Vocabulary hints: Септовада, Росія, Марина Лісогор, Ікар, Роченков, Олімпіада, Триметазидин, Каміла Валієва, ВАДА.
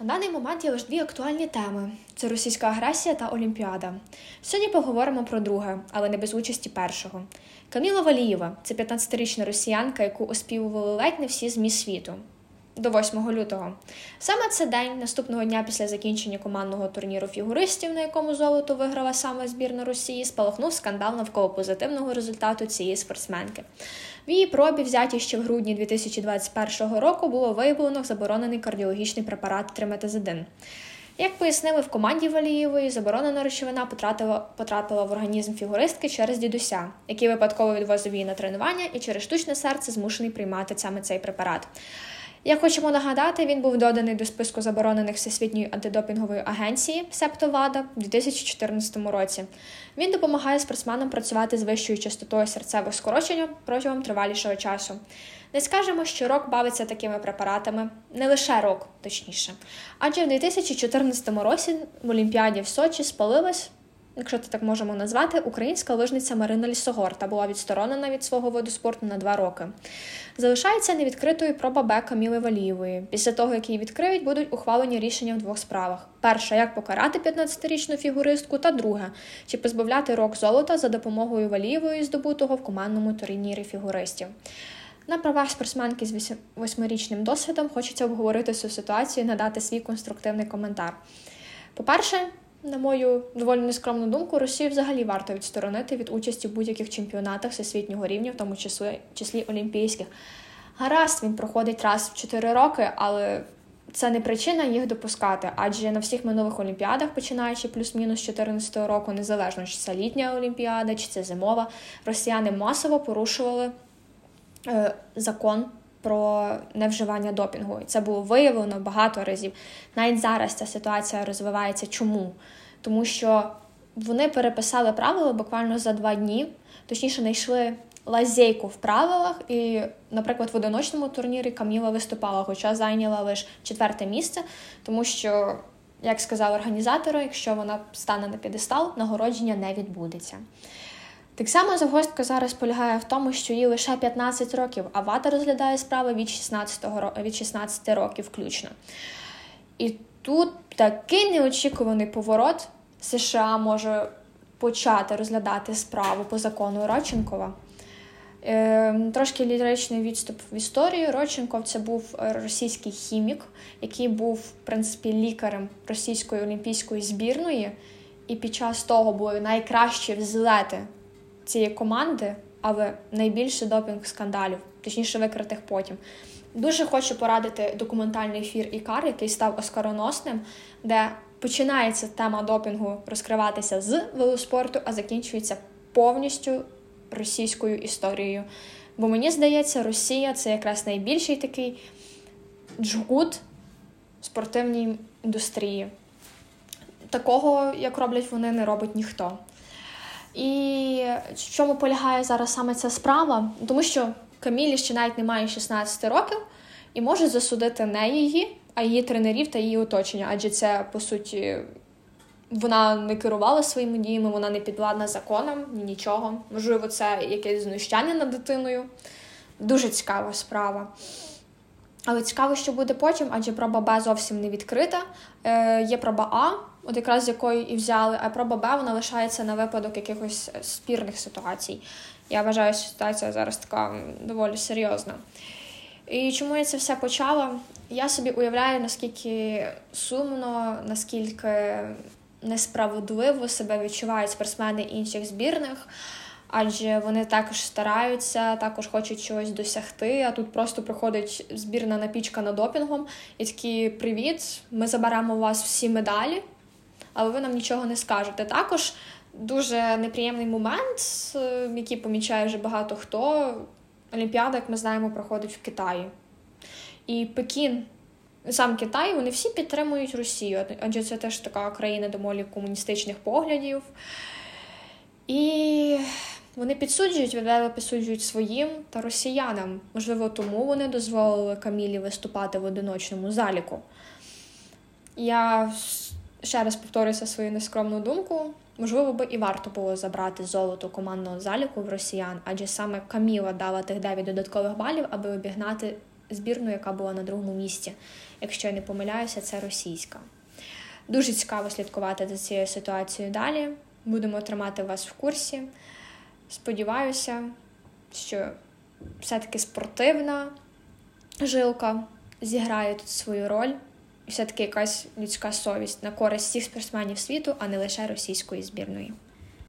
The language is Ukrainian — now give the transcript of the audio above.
На даний момент є лише дві актуальні теми – це російська агресія та Олімпіада. Сьогодні поговоримо про друге, але не без участі першого. Каміла Валієва – це 15-річна росіянка, яку оспівували ледь не всі ЗМІ світу. До 8 лютого. Саме цей день, наступного дня після закінчення командного турніру фігуристів, на якому золото виграла саме збірна Росії, спалахнув скандал навколо позитивного результату цієї спортсменки. В її пробі, взятій ще в грудні 2021 року, було виявлено заборонений кардіологічний препарат «Триметазидин». Як пояснили в команді Валієвої, заборонена речовина потрапила в організм фігуристки через дідуся, який випадково відвозив її на тренування і через штучне серце змушений приймати саме цей препарат. Як хочемо нагадати, він був доданий до списку заборонених Всесвітньої антидопінгової агенції «Септовада» у 2014 році. Він допомагає спортсменам працювати з вищою частотою серцевих скорочень протягом тривалішого часу. Не скажемо, що рок бавиться такими препаратами. Не лише рок, точніше. Адже в 2014 році в Олімпіаді в Сочі спалилась, якщо це так можемо назвати, українська лижниця Марина Лісогор та була відсторонена від свого виду спорту на 2 роки. Залишається невідкритою проба Б Каміли Валієвої. Після того, як її відкриють, будуть ухвалені рішення в 2 справах. Перша – як покарати 15-річну фігуристку, та друга – чи позбавляти рок золота за допомогою Валієвої, здобутого в командному турнірі фігуристів. На правах спортсменки з 8-річним досвідом хочеться обговорити цю ситуацію і надати свій конструктивний коментар. По-перше, на мою доволі нескромну думку, Росію взагалі варто відсторонити від участі в будь-яких чемпіонатах всесвітнього рівня, в тому числі олімпійських. Гаразд, він проходить раз в 4 роки, але це не причина їх допускати, адже на всіх минулих олімпіадах, починаючи плюс-мінус 2014 року, незалежно чи це літня олімпіада, чи це зимова, росіяни масово порушували закон про невживання допінгу. І це було виявлено багато разів. Навіть зараз ця ситуація розвивається. Чому? Тому що вони переписали правила буквально за 2 дні, точніше, знайшли лазейку в правилах, і, наприклад, в одиночному турнірі Каміла виступала, хоча зайняла лише 4-те місце, тому що, як сказав організатор, якщо вона стане на п'єдестал, нагородження не відбудеться. Так само завгостка зараз полягає в тому, що їй лише 15 років, а ВАДА розглядає справи від 16 років включно. І тут такий неочікуваний поворот. США може почати розглядати справу по закону Роченкова. Трошки ліричний відступ в історію. Роченков – це був російський хімік, який був, в принципі, лікарем російської олімпійської збірної. І під час того були найкращі взлети цієї команди, але найбільше допінг-скандалів, точніше викритих потім. Дуже хочу порадити документальний ефір «Ікар», який став оскароносним, де починається тема допінгу розкриватися з велоспорту, а закінчується повністю російською історією. Бо мені здається, Росія – це якраз найбільший такий джгут спортивній індустрії. Такого, як роблять вони, не робить ніхто. І в чому полягає зараз саме ця справа? Тому що Камілі ще навіть немає 16 років і можуть засудити не її, а її тренерів та її оточення. Адже це, по суті, вона не керувала своїми діями, вона не підвладна законам, нічого. Можливо, це якесь знущання над дитиною. Дуже цікава справа. Але цікаво, що буде потім, адже проба Б зовсім не відкрита. Є проба А, от якраз з якої і взяли, а проба Б, вона лишається на випадок якихось спірних ситуацій. Я вважаю, що ситуація зараз така доволі серйозна. І чому я це все почала? Я собі уявляю, наскільки сумно, наскільки несправедливо себе відчувають спортсмени інших збірних, адже вони також стараються, також хочуть чогось досягти, а тут просто приходить збірна напічкана допінгом і такі: «Привіт, ми заберемо у вас всі медалі, але ви нам нічого не скажете». Також дуже неприємний момент, який помічає вже багато хто. Олімпіада, як ми знаємо, проходить в Китаї. І Пекін, сам Китай, вони всі підтримують Росію, адже це теж така країна доволі комуністичних поглядів. І вони відверто підсуджують своїм та росіянам. Можливо, тому вони дозволили Камілі виступати в одиночному заліку. Я ще раз повторюся свою нескромну думку. Можливо, би і варто було забрати золото командного заліку в росіян, адже саме Каміла дала тих 9 додаткових балів, аби обігнати збірну, яка була на другому місці. Якщо я не помиляюся, це російська. Дуже цікаво слідкувати за цією ситуацією далі. Будемо тримати вас в курсі. Сподіваюся, що все-таки спортивна жилка зіграє тут свою роль. І все-таки якась людська совість на користь всіх спортсменів світу, а не лише російської збірної.